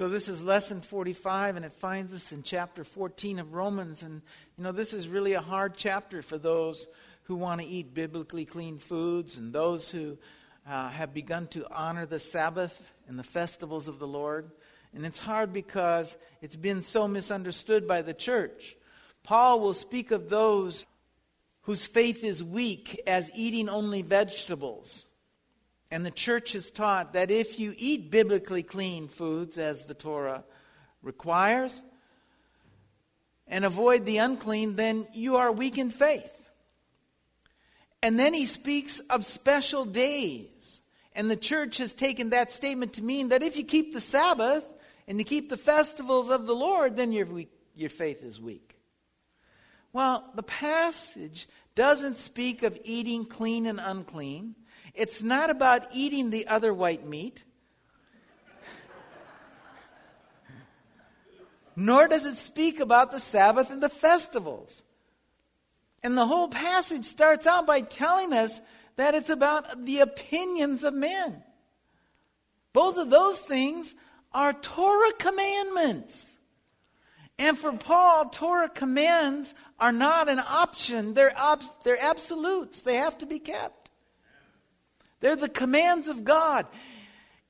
So this is lesson 45, and it finds us in chapter 14 of Romans. And, you know, this is really a hard chapter for those who want to eat biblically clean foods and those who have begun to honor the Sabbath and the festivals of the Lord. And it's hard because it's been so misunderstood by the church. Paul will speak of those whose faith is weak as eating only vegetables. And the church has taught that if you eat biblically clean foods, as the Torah requires, and avoid the unclean, then you are weak in faith. And then he speaks of special days. And the church has taken that statement to mean that if you keep the Sabbath and you keep the festivals of the Lord, then your faith is weak. Well, the passage doesn't speak of eating clean and unclean. It's not about eating the other white meat. Nor does it speak about the Sabbath and the festivals. And the whole passage starts out by telling us that it's about the opinions of men. Both of those things are Torah commandments. And for Paul, Torah commands are not an option. They're absolutes. They have to be kept. They're the commands of God.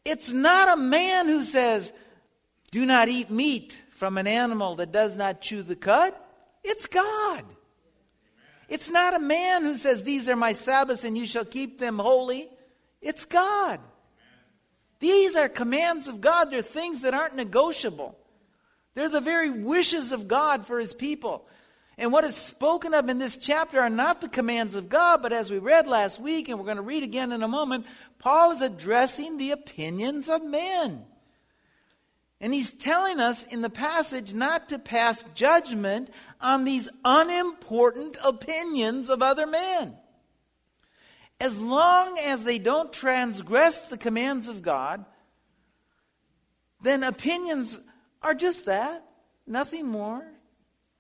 It's not a man who says, do not eat meat from an animal that does not chew the cud. It's God. Amen. It's not a man who says, these are my Sabbaths and you shall keep them holy. It's God. Amen. These are commands of God. They're things that aren't negotiable. They're the very wishes of God for His people. And what is spoken of in this chapter are not the commands of God, but as we read last week, and we're going to read again in a moment, Paul is addressing the opinions of men. And he's telling us in the passage not to pass judgment on these unimportant opinions of other men. As long as they don't transgress the commands of God, then opinions are just that, nothing more.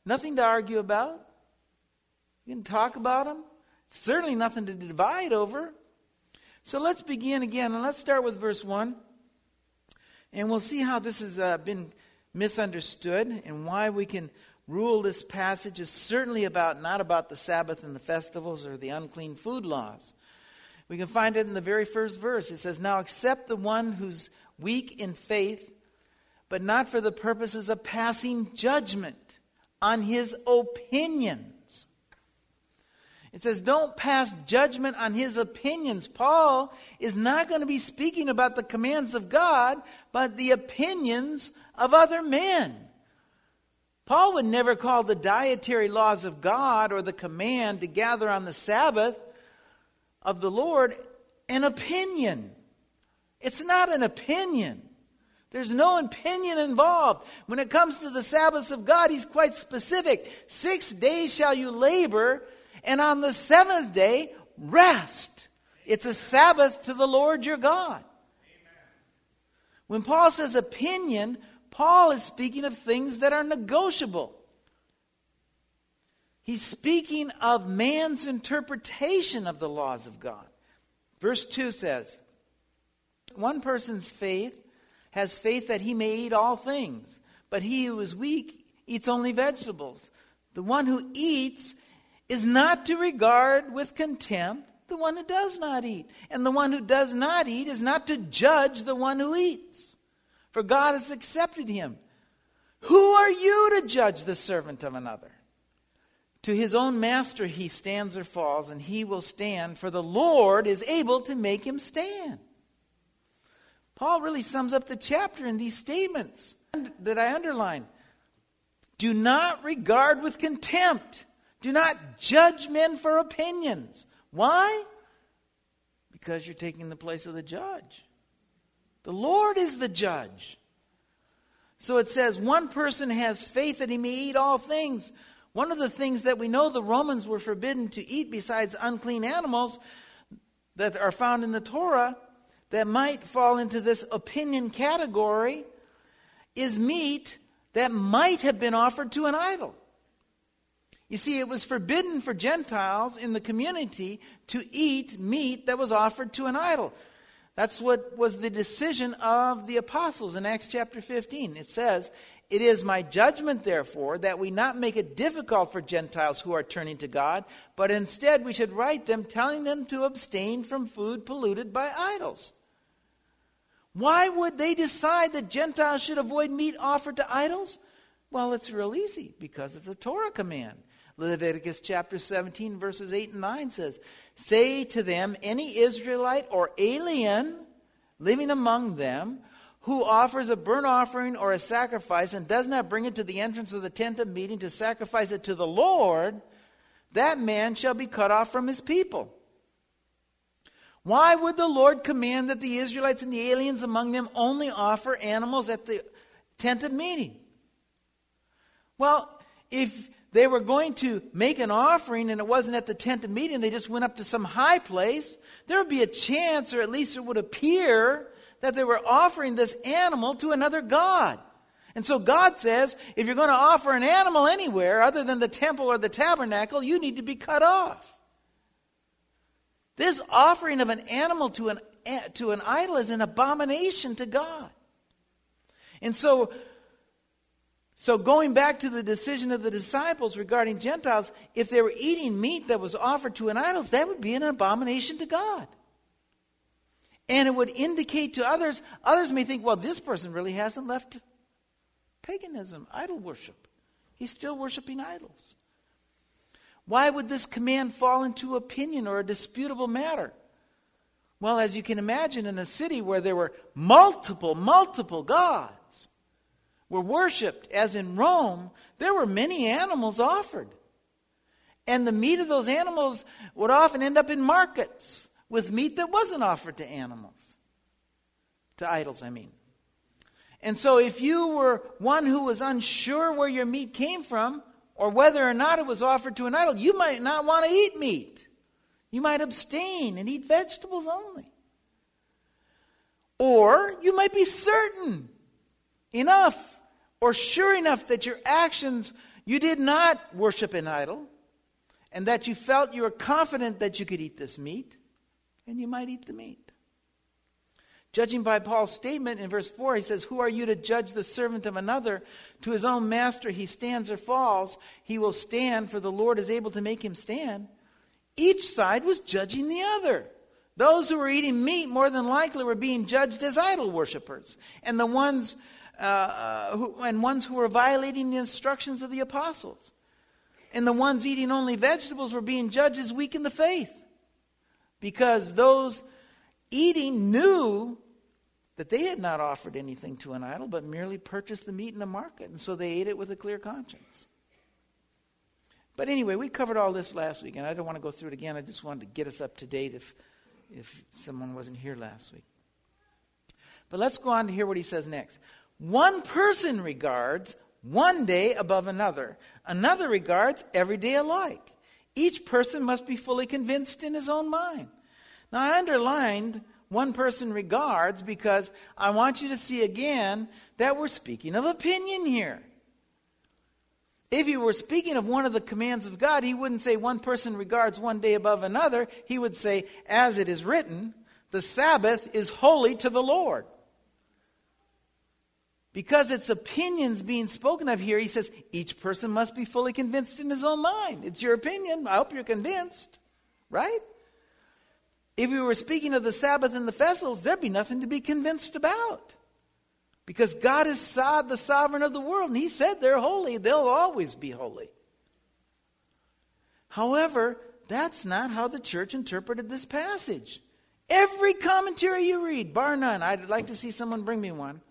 Nothing to argue about. You can talk about them. Certainly nothing to divide over. So let's begin again. And let's start with verse 1. And we'll see how this has been misunderstood and why we can rule this passage is certainly about, not about the Sabbath and the festivals or the unclean food laws. We can find it in the very first verse. It says, now accept the one who's weak in faith, but not for the purposes of passing judgment on his opinions. It says, don't pass judgment on his opinions. Paul is not going to be speaking about the commands of God, but the opinions of other men. Paul would never call the dietary laws of God or the command to gather on the Sabbath of the Lord an opinion. It's not an opinion. There's no opinion involved. When it comes to the Sabbaths of God, he's quite specific. 6 days shall you labor, and on the seventh day, rest. It's a Sabbath to the Lord your God. Amen. When Paul says opinion, Paul is speaking of things that are negotiable. He's speaking of man's interpretation of the laws of God. Verse 2 says, one person's faith has faith that he may eat all things, but he who is weak eats only vegetables. The one who eats is not to regard with contempt the one who does not eat. And the one who does not eat is not to judge the one who eats, for God has accepted him. Who are you to judge the servant of another? To his own master he stands or falls, and he will stand, for the Lord is able to make him stand. Paul really sums up the chapter in these statements that I underlined. Do not regard with contempt. Do not judge men for opinions. Why? Because you're taking the place of the judge. The Lord is the judge. So it says, one person has faith that he may eat all things. One of the things that we know the Romans were forbidden to eat besides unclean animals that are found in the Torah that might fall into this opinion category is meat that might have been offered to an idol. You see, it was forbidden for Gentiles in the community to eat meat that was offered to an idol. That's what was the decision of the apostles in Acts chapter 15. It says, "It is my judgment, therefore, that we not make it difficult for Gentiles who are turning to God, but instead we should write them, telling them to abstain from food polluted by idols." Why would they decide that Gentiles should avoid meat offered to idols? Well, it's real easy, because it's a Torah command. Leviticus chapter 17, verses 8 and 9 says, "Say to them, any Israelite or alien living among them who offers a burnt offering or a sacrifice and does not bring it to the entrance of the tent of meeting to sacrifice it to the Lord, that man shall be cut off from his people." Why would the Lord command that the Israelites and the aliens among them only offer animals at the tent of meeting? Well, if they were going to make an offering and it wasn't at the tent of meeting, they just went up to some high place, there would be a chance, or at least it would appear, that they were offering this animal to another god. And so God says, if you're going to offer an animal anywhere other than the temple or the tabernacle, you need to be cut off. This offering of an animal to an idol is an abomination to God. And so going back to the decision of the disciples regarding Gentiles, if they were eating meat that was offered to an idol, that would be an abomination to God. And it would indicate to others may think, well, this person really hasn't left paganism, idol worship. He's still worshiping idols. Why would this command fall into opinion or a disputable matter? Well, as you can imagine, in a city where there were multiple gods were worshipped, as in Rome, there were many animals offered. And the meat of those animals would often end up in markets with meat that wasn't offered to animals. To idols, I mean. And so if you were one who was unsure where your meat came from, or whether or not it was offered to an idol, you might not want to eat meat. You might abstain and eat vegetables only. Or you might be certain enough or sure enough that your actions, you did not worship an idol, and that you felt you were confident that you could eat this meat, and you might eat the meat. Judging by Paul's statement in verse 4, he says, "Who are you to judge the servant of another? To his own master he stands or falls. He will stand, for the Lord is able to make him stand." Each side was judging the other. Those who were eating meat more than likely were being judged as idol worshippers, and the ones who were violating the instructions of the apostles. And the ones eating only vegetables were being judged as weak in the faith, because those eating knew that they had not offered anything to an idol, but merely purchased the meat in the market, and so they ate it with a clear conscience. But anyway, we covered all this last week, and I don't want to go through it again. I just wanted to get us up to date if someone wasn't here last week. But let's go on to hear what he says next. "One person regards one day above another. Another regards every day alike. Each person must be fully convinced in his own mind." Now, I underlined "one person regards" because I want you to see again that we're speaking of opinion here. If he were speaking of one of the commands of God, he wouldn't say one person regards one day above another. He would say, "As it is written, the Sabbath is holy to the Lord." Because it's opinions being spoken of here, he says, each person must be fully convinced in his own mind. It's your opinion. I hope you're convinced, right? If we were speaking of the Sabbath and the festivals, there'd be nothing to be convinced about. Because God is the sovereign of the world, and he said they're holy. They'll always be holy. However, that's not how the church interpreted this passage. Every commentary you read, bar none, I'd like to see someone bring me one,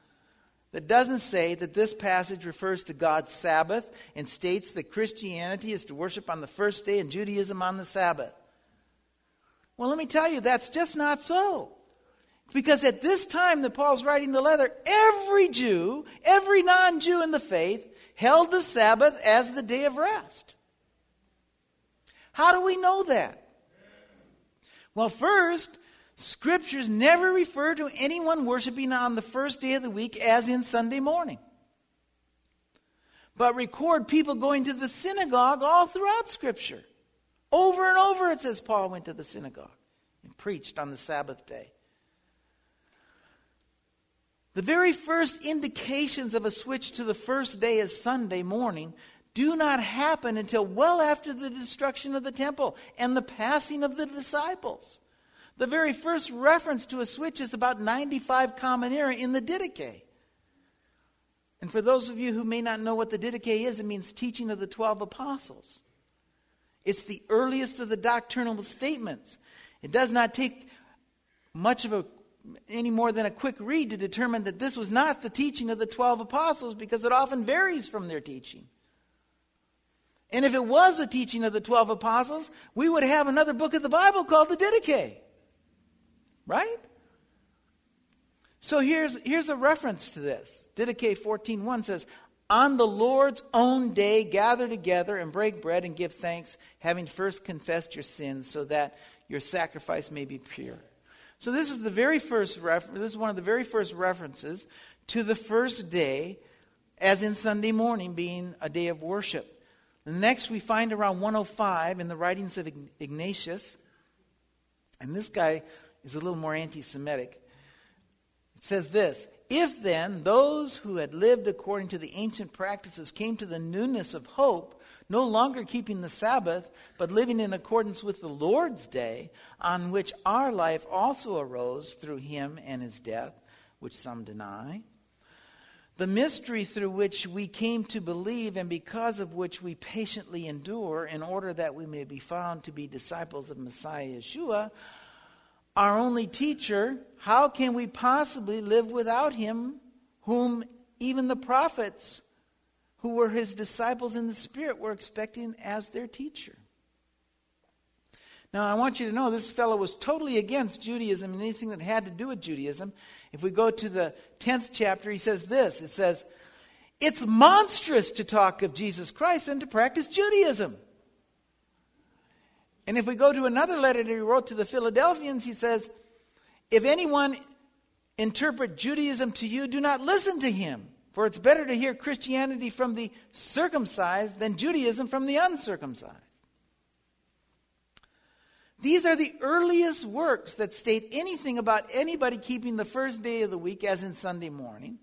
that doesn't say that this passage refers to God's Sabbath and states that Christianity is to worship on the first day and Judaism on the Sabbath. Well, let me tell you, that's just not so. Because at this time that Paul's writing the letter, every Jew, every non-Jew in the faith, held the Sabbath as the day of rest. How do we know that? Well, first, Scriptures never refer to anyone worshiping on the first day of the week as in Sunday morning, but record people going to the synagogue all throughout Scripture. Over and over it says Paul went to the synagogue and preached on the Sabbath day. The very first indications of a switch to the first day as Sunday morning do not happen until well after the destruction of the temple and the passing of the disciples. The very first reference to a switch is about 95 Common Era in the Didache. And for those of you who may not know what the Didache is, it means teaching of the 12 apostles. It's the earliest of the doctrinal statements. It does not take much of any more than a quick read to determine that this was not the teaching of the 12 apostles, because it often varies from their teaching. And if it was a teaching of the 12 apostles, we would have another book of the Bible called the Didache. Right? So here's a reference to this. Didache 14:1 says, "On the Lord's own day, gather together and break bread and give thanks, having first confessed your sins, so that your sacrifice may be pure." So this is the very first this is one of the very first references to the first day, as in Sunday morning being a day of worship. Next, we find around 105 in the writings of Ignatius, and this guy is a little more anti-Semitic. It says this: "If then those who had lived according to the ancient practices came to the newness of hope, no longer keeping the Sabbath, but living in accordance with the Lord's day, on which our life also arose through him and his death, which some deny, the mystery through which we came to believe and because of which we patiently endure, in order that we may be found to be disciples of Messiah Yeshua, our only teacher, how can we possibly live without him, whom even the prophets who were his disciples in the Spirit were expecting as their teacher?" Now, I want you to know this fellow was totally against Judaism and anything that had to do with Judaism. If we go to the 10th chapter, he says this. It says, "It's monstrous to talk of Jesus Christ and to practice Judaism." And if we go to another letter that he wrote to the Philadelphians, he says, "If anyone interpret Judaism to you, do not listen to him. For it's better to hear Christianity from the circumcised than Judaism from the uncircumcised." These are the earliest works that state anything about anybody keeping the first day of the week, as in Sunday morning,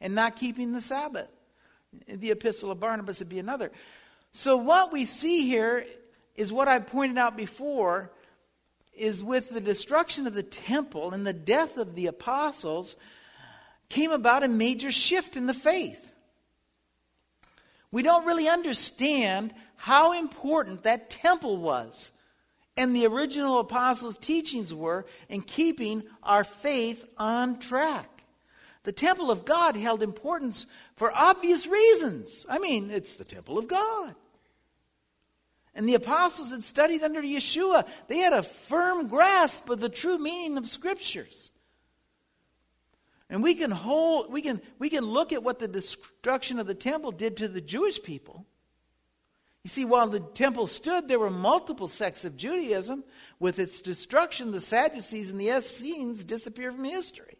and not keeping the Sabbath. The Epistle of Barnabas would be another. So what we see here is what I pointed out before, is with the destruction of the temple and the death of the apostles came about a major shift in the faith. We don't really understand how important that temple was and the original apostles' teachings were in keeping our faith on track. The temple of God held importance for obvious reasons. I mean, it's the temple of God. And the apostles had studied under Yeshua. They had a firm grasp of the true meaning of Scriptures. And we can look at what the destruction of the temple did to the Jewish people. You see, while the temple stood, there were multiple sects of Judaism. With its destruction, the Sadducees and the Essenes disappear from history.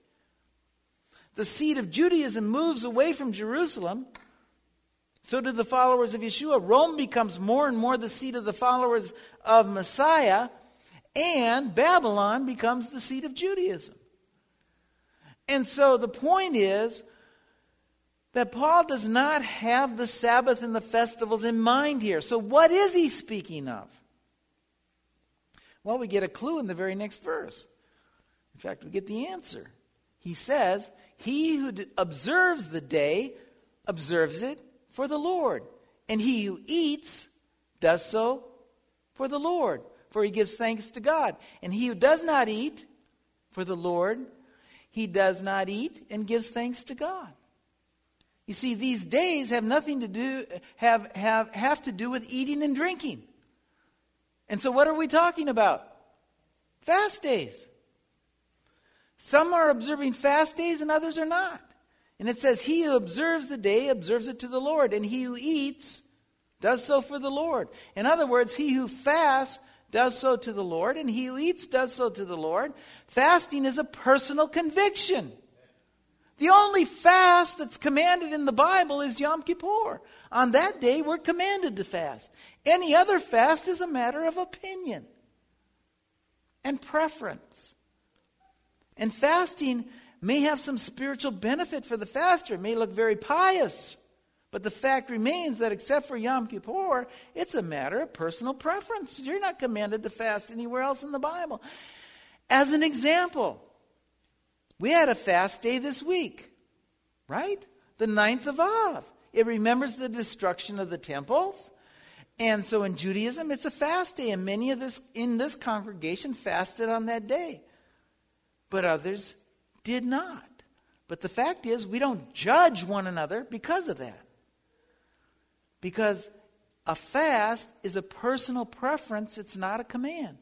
The seed of Judaism moves away from Jerusalem. So do the followers of Yeshua. Rome becomes more and more the seat of the followers of Messiah, and Babylon becomes the seat of Judaism. And so the point is that Paul does not have the Sabbath and the festivals in mind here. So what is he speaking of? Well, we get a clue in the very next verse. In fact, we get the answer. He says, "He who observes the day observes it for the Lord, and he who eats does so for the Lord, for he gives thanks to God. And he who does not eat for the Lord, he does not eat and gives thanks to God." You see, these days have nothing to do have to do with eating and drinking. And so what are we talking about? Fast days. Some are observing fast days and others are not. And it says, "He who observes the day observes it to the Lord, and he who eats does so for the Lord." In other words, he who fasts does so to the Lord, and he who eats does so to the Lord. Fasting is a personal conviction. The only fast that's commanded in the Bible is Yom Kippur. On that day, we're commanded to fast. Any other fast is a matter of opinion and preference. And fasting may have some spiritual benefit for the faster. It may look very pious. But the fact remains that except for Yom Kippur, it's a matter of personal preference. You're not commanded to fast anywhere else in the Bible. As an example, we had a fast day this week, right? The 9th of Av. It remembers the destruction of the temples. And so in Judaism, it's a fast day. And many of this in this congregation fasted on that day. But others did not. But the fact is, we don't judge one another because of that. Because a fast is a personal preference, it's not a command.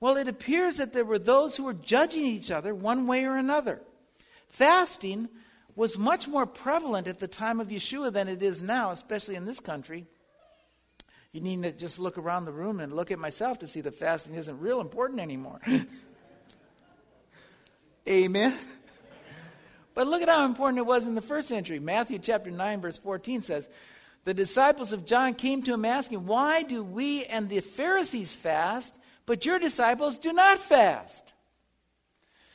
Well, it appears that there were those who were judging each other one way or another. Fasting was much more prevalent at the time of Yeshua than it is now, especially in this country. You need to just look around the room and look at myself to see that fasting isn't real important anymore. Amen. But look at how important it was in the first century. Matthew chapter 9, verse 14 says, "The disciples of John came to him asking, 'Why do we and the Pharisees fast, but your disciples do not fast?'"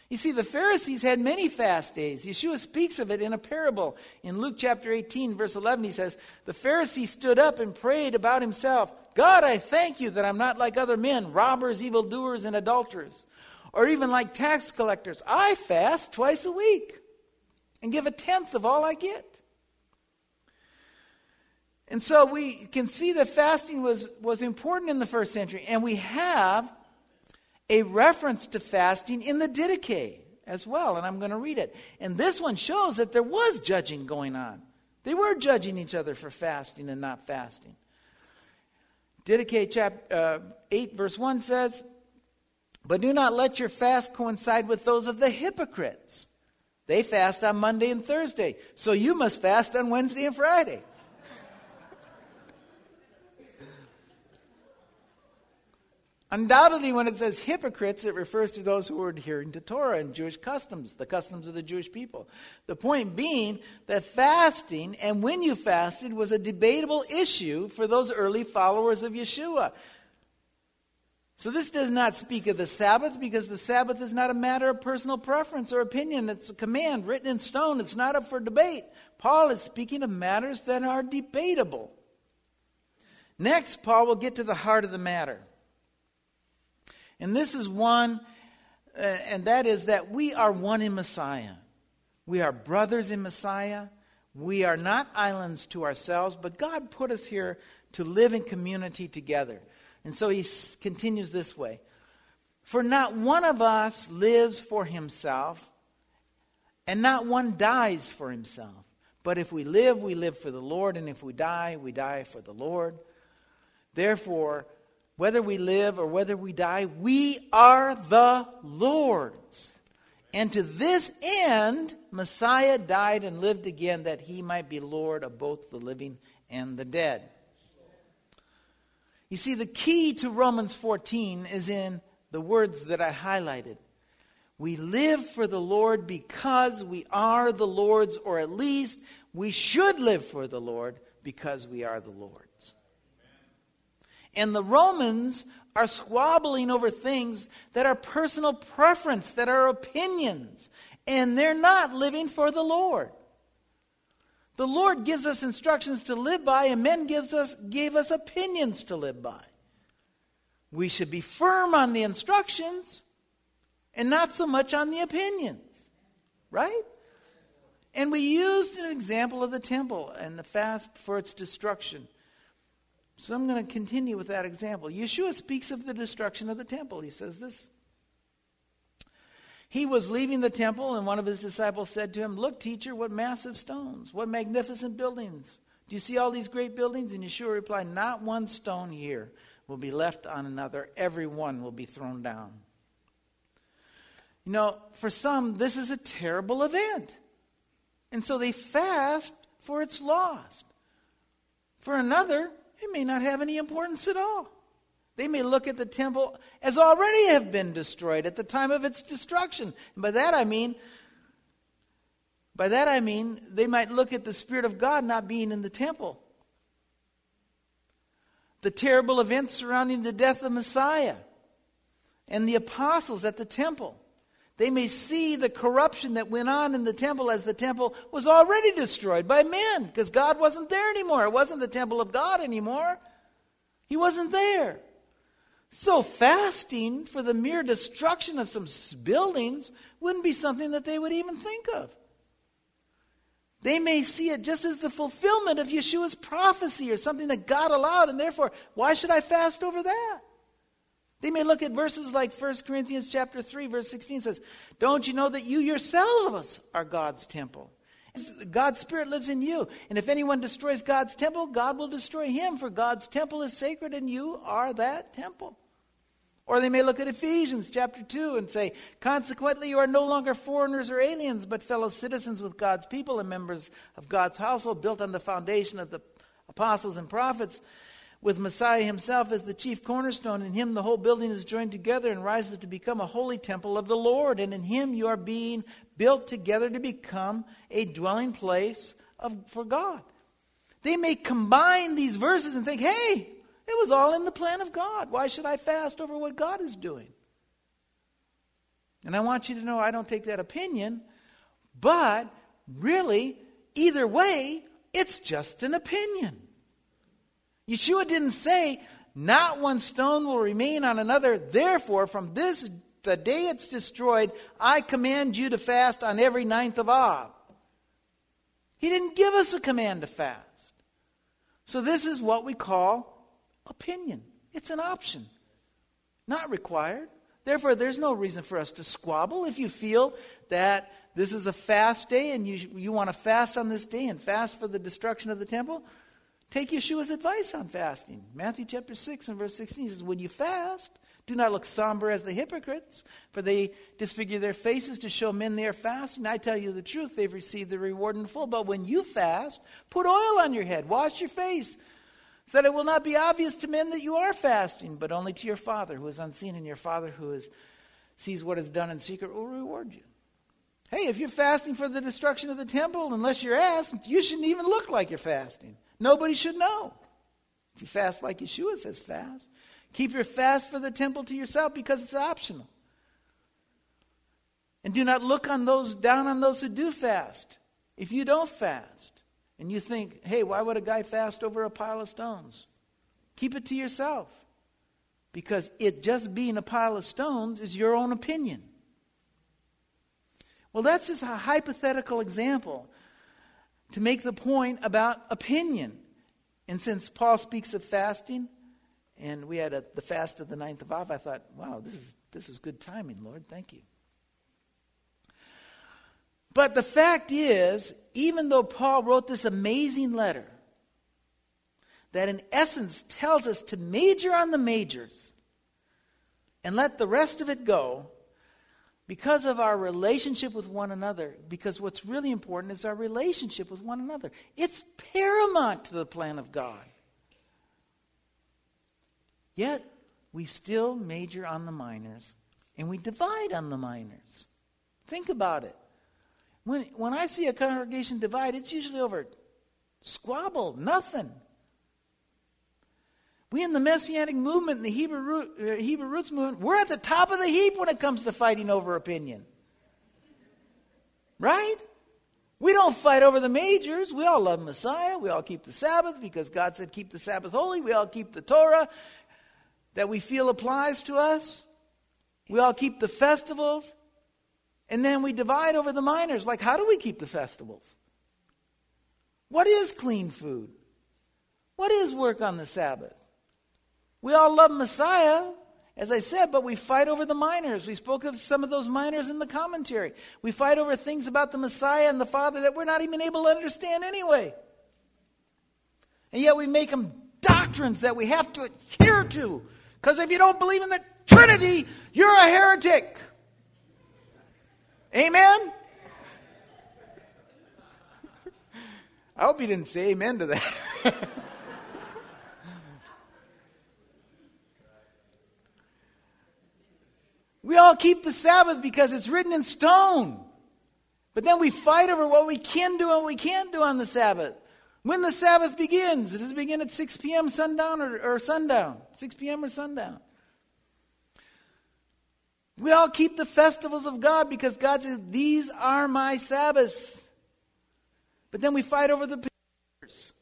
You see, the Pharisees had many fast days. Yeshua speaks of it in a parable. In Luke chapter 18, verse 11, he says, "The Pharisee stood up and prayed about himself, 'God, I thank you that I'm not like other men, robbers, evildoers, and adulterers, or even like tax collectors. I fast twice a week and give a tenth of all I get.'" And so we can see that fasting was important in the first century. And we have a reference to fasting in the Didache as well. And I'm going to read it. And this one shows that there was judging going on. They were judging each other for fasting and not fasting. Didache chapter 8 verse 1 says, "But do not let your fast coincide with those of the hypocrites. They fast on Monday and Thursday, so you must fast on Wednesday and Friday." Undoubtedly, when it says hypocrites, it refers to those who are adhering to Torah and Jewish customs, the customs of the Jewish people. The point being that fasting, and when you fasted, was a debatable issue for those early followers of Yeshua. So this does not speak of the Sabbath, because the Sabbath is not a matter of personal preference or opinion. It's a command written in stone. It's not up for debate. Paul is speaking of matters that are debatable. Next, Paul will get to the heart of the matter. And this is one, and that is that we are one in Messiah. We are brothers in Messiah. We are not islands to ourselves, but God put us here to live in community together. And so he continues this way. "For not one of us lives for himself, and not one dies for himself. But if we live, we live for the Lord, and if we die, we die for the Lord. Therefore, whether we live or whether we die, we are the Lord's. And to this end, Messiah died and lived again, that he might be Lord of both the living and the dead." You see, the key to Romans 14 is in the words that I highlighted. We live for the Lord because we are the Lord's, or at least we should live for the Lord because we are the Lord's. And the Romans are squabbling over things that are personal preference, that are opinions, and they're not living for the Lord. The Lord gives us instructions to live by, and men gave us opinions to live by. We should be firm on the instructions and not so much on the opinions, right? And we used an example of the temple and the fast for its destruction. So I'm going to continue with that example. Yeshua speaks of the destruction of the temple. He says this. "He was leaving the temple, and one of his disciples said to him, 'Look, teacher, what massive stones, what magnificent buildings. Do you see all these great buildings?' And Yeshua replied, 'Not one stone here will be left on another. Every one will be thrown down.'" You know, for some, this is a terrible event. And so they fast for its loss. For another, it may not have any importance at all. They may look at the temple as already have been destroyed at the time of its destruction. And by that I mean they might look at the Spirit of God not being in the temple. The terrible events surrounding the death of Messiah and the apostles at the temple. They may see the corruption that went on in the temple, as the temple was already destroyed by men, because God wasn't there anymore. It wasn't the temple of God anymore. He wasn't there. So fasting for the mere destruction of some buildings wouldn't be something that they would even think of. They may see it just as the fulfillment of Yeshua's prophecy, or something that God allowed, and therefore, why should I fast over that? They may look at verses like 1 Corinthians chapter 3, verse 16 says, "Don't you know that you yourselves are God's temple? God's Spirit lives in you. And if anyone destroys God's temple, God will destroy him, for God's temple is sacred and you are that temple." Or they may look at Ephesians chapter 2 and say, "Consequently, you are no longer foreigners or aliens, but fellow citizens with God's people and members of God's household, built on the foundation of the apostles and prophets, with Messiah himself as the chief cornerstone. In him the whole building is joined together and rises to become a holy temple of the Lord. And in him you are being built together to become a dwelling place for God." They may combine these verses and think, hey, it was all in the plan of God. Why should I fast over what God is doing? And I want you to know I don't take that opinion, but really, either way, it's just an opinion. Yeshua didn't say, not one stone will remain on another. Therefore, from this, the day it's destroyed, I command you to fast on every 9th of Av. He didn't give us a command to fast. So this is what we call opinion. It's an option, not required. Therefore, there's no reason for us to squabble. If you feel that this is a fast day and you want to fast on this day and fast for the destruction of the temple, take Yeshua's advice on fasting. Matthew chapter 6 and verse 16 says, "When you fast, do not look somber as the hypocrites, for they disfigure their faces to show men they are fasting. I tell you the truth, they've received the reward in full. But when you fast, put oil on your head, wash your face, so that it will not be obvious to men that you are fasting, but only to your Father who is unseen, and your Father who sees what is done in secret will reward you." Hey, if you're fasting for the destruction of the temple, unless you're asked, you shouldn't even look like you're fasting. Nobody should know. If you fast like Yeshua says fast, keep your fast for the temple to yourself, because it's optional. And do not look down on those who do fast. If you don't fast and you think, hey, why would a guy fast over a pile of stones? Keep it to yourself, because it just being a pile of stones is your own opinion. Well, that's just a hypothetical example to make the point about opinion. And since Paul speaks of fasting, and we had the fast of the 9th of Av, I thought, wow, this is good timing, Lord, thank you. But the fact is, even though Paul wrote this amazing letter that in essence tells us to major on the majors and let the rest of it go, because of our relationship with one another, because what's really important is our relationship with one another. It's paramount to the plan of God. Yet, we still major on the minors, and we divide on the minors. Think about it. When I see a congregation divide, it's usually over squabble, nothing. We in the Messianic movement, in the Hebrew Roots movement, we're at the top of the heap when it comes to fighting over opinion. Right? We don't fight over the majors. We all love Messiah. We all keep the Sabbath because God said keep the Sabbath holy. We all keep the Torah that we feel applies to us. We all keep the festivals. And then we divide over the minors. Like, how do we keep the festivals? What is clean food? What is work on the Sabbath? We all love Messiah, as I said, but we fight over the minors. We spoke of some of those minors in the commentary. We fight over things about the Messiah and the Father that we're not even able to understand anyway. And yet we make them doctrines that we have to adhere to. Because if you don't believe in the Trinity, you're a heretic. Amen? I hope you didn't say amen to that. We all keep the Sabbath because it's written in stone. But then we fight over what we can do and what we can't do on the Sabbath. When the Sabbath begins, does it begin at 6 p.m. sundown or sundown? 6 p.m. or sundown? We all keep the festivals of God because God says, these are my Sabbaths. But then we fight over the particulars.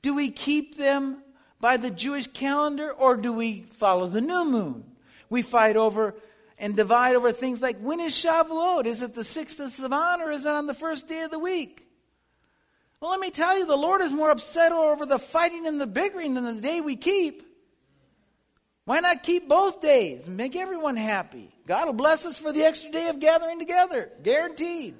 Do we keep them by the Jewish calendar or do we follow the new moon? We fight over and divide over things like, when is Shavuot? Is it the 6th of Sivan or is it on the first day of the week? Well, let me tell you, the Lord is more upset over the fighting and the bickering than the day we keep. Why not keep both days and make everyone happy? God will bless us for the extra day of gathering together. Guaranteed.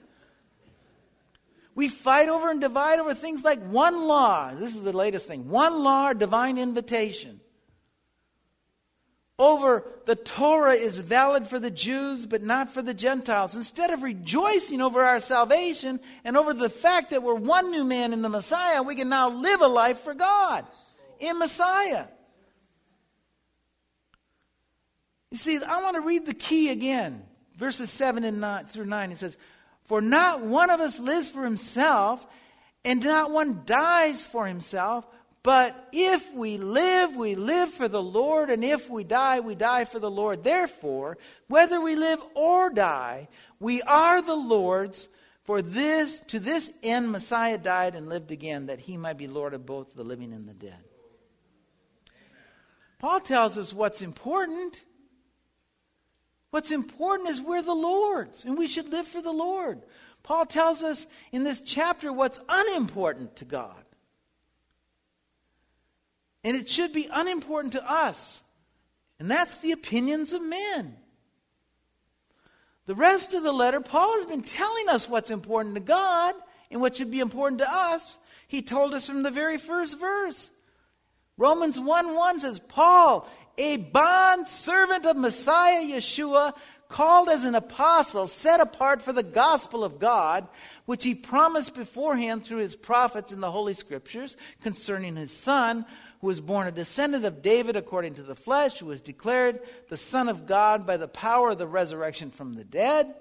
We fight over and divide over things like one law. This is the latest thing. One law, divine invitation. Over the Torah is valid for the Jews but not for the Gentiles. Instead of rejoicing over our salvation and over the fact that we're one new man in the Messiah, we can now live a life for God in Messiah. You see, I want to read the key again. Verses 7 and 9, through 9. It says, for not one of us lives for himself, and not one dies for himself. But if we live, we live for the Lord. And if we die, we die for the Lord. Therefore, whether we live or die, we are the Lord's. For this, to this end, Messiah died and lived again, that he might be Lord of both the living and the dead. Paul tells us what's important. What's important is we're the Lord's, and we should live for the Lord. Paul tells us in this chapter what's unimportant to God. And it should be unimportant to us. And that's the opinions of men. The rest of the letter, Paul has been telling us what's important to God and what should be important to us. He told us from the very first verse. Romans 1:1 says, Paul, a bondservant of Messiah Yeshua, called as an apostle, set apart for the gospel of God, which he promised beforehand through his prophets in the Holy Scriptures concerning his Son, who was born a descendant of David according to the flesh, who was declared the Son of God by the power of the resurrection from the dead,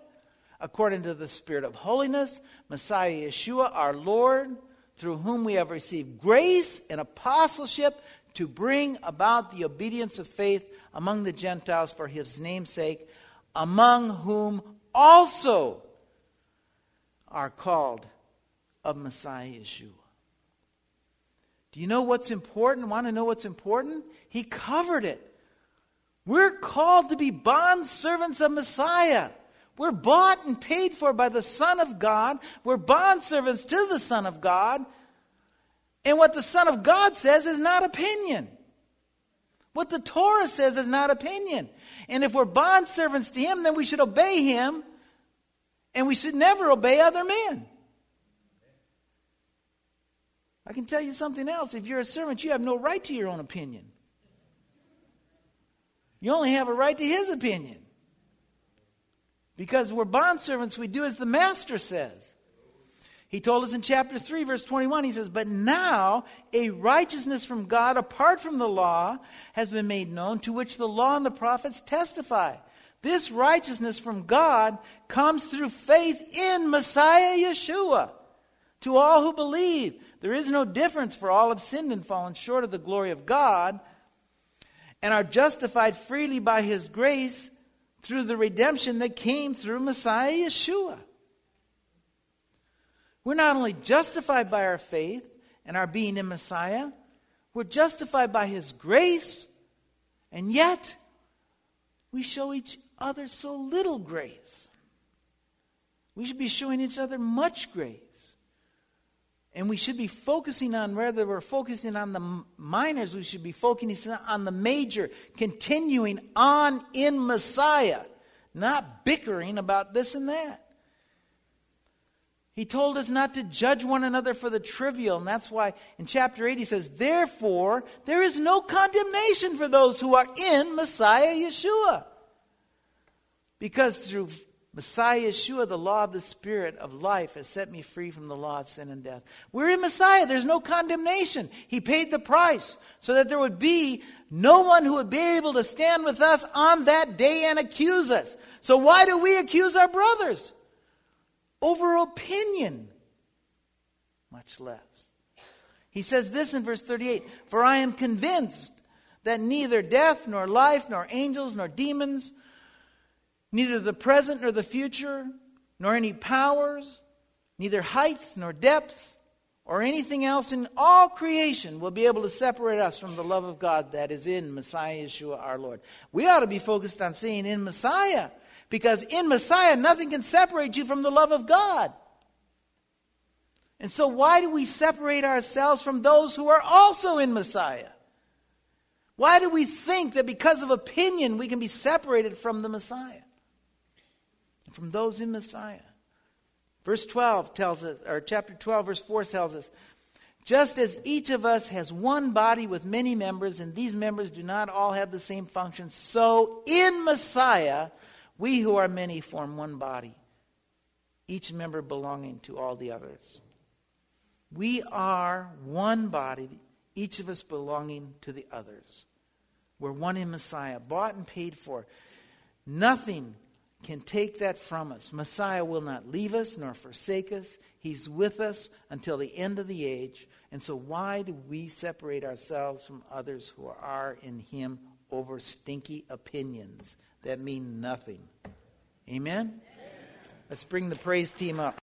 according to the Spirit of holiness, Messiah Yeshua, our Lord, through whom we have received grace and apostleship to bring about the obedience of faith among the Gentiles for his name's sake, among whom also are called of Messiah Yeshua. Do you know what's important? Want to know what's important? He covered it. We're called to be bondservants of Messiah. We're bought and paid for by the Son of God. We're bondservants to the Son of God. And what the Son of God says is not opinion. What the Torah says is not opinion. And if we're bondservants to him, then we should obey him. And we should never obey other men. I can tell you something else. If you're a servant, you have no right to your own opinion. You only have a right to his opinion. Because we're bondservants, we do as the master says. He told us in chapter 3, verse 21, he says, but now a righteousness from God apart from the law has been made known, to which the law and the prophets testify. This righteousness from God comes through faith in Messiah Yeshua to all who believe. There is no difference, for all have sinned and fallen short of the glory of God and are justified freely by his grace through the redemption that came through Messiah Yeshua. We're not only justified by our faith and our being in Messiah, we're justified by his grace, and yet we show each other so little grace. We should be showing each other much grace. And we should be focusing on, rather we're focusing on the minors, we should be focusing on the major, continuing on in Messiah, not bickering about this and that. He told us not to judge one another for the trivial. And that's why in chapter 8 he says, therefore, there is no condemnation for those who are in Messiah Yeshua. Because through Messiah Yeshua, the law of the Spirit of life has set me free from the law of sin and death. We're in Messiah. There's no condemnation. He paid the price so that there would be no one who would be able to stand with us on that day and accuse us. So why do we accuse our brothers? Over opinion, much less. He says this in verse 38, for I am convinced that neither death, nor life, nor angels, nor demons, neither the present nor the future, nor any powers, neither height nor depth, or anything else in all creation will be able to separate us from the love of God that is in Messiah Yeshua our Lord. We ought to be focused on seeing in Messiah, because in Messiah nothing can separate you from the love of God. And so why do we separate ourselves from those who are also in Messiah? Why do we think that because of opinion we can be separated from the Messiah? From those in Messiah. Verse 12 tells us, or chapter 12, verse 4 tells us, just as each of us has one body with many members, and these members do not all have the same function, so in Messiah, we who are many form one body, each member belonging to all the others. We are one body, each of us belonging to the others. We're one in Messiah, bought and paid for. Nothing can take that from us. Messiah will not leave us nor forsake us. He's with us until the end of the age. And so why do we separate ourselves from others who are in Him over stinky opinions that mean nothing? Amen? Let's bring the praise team up.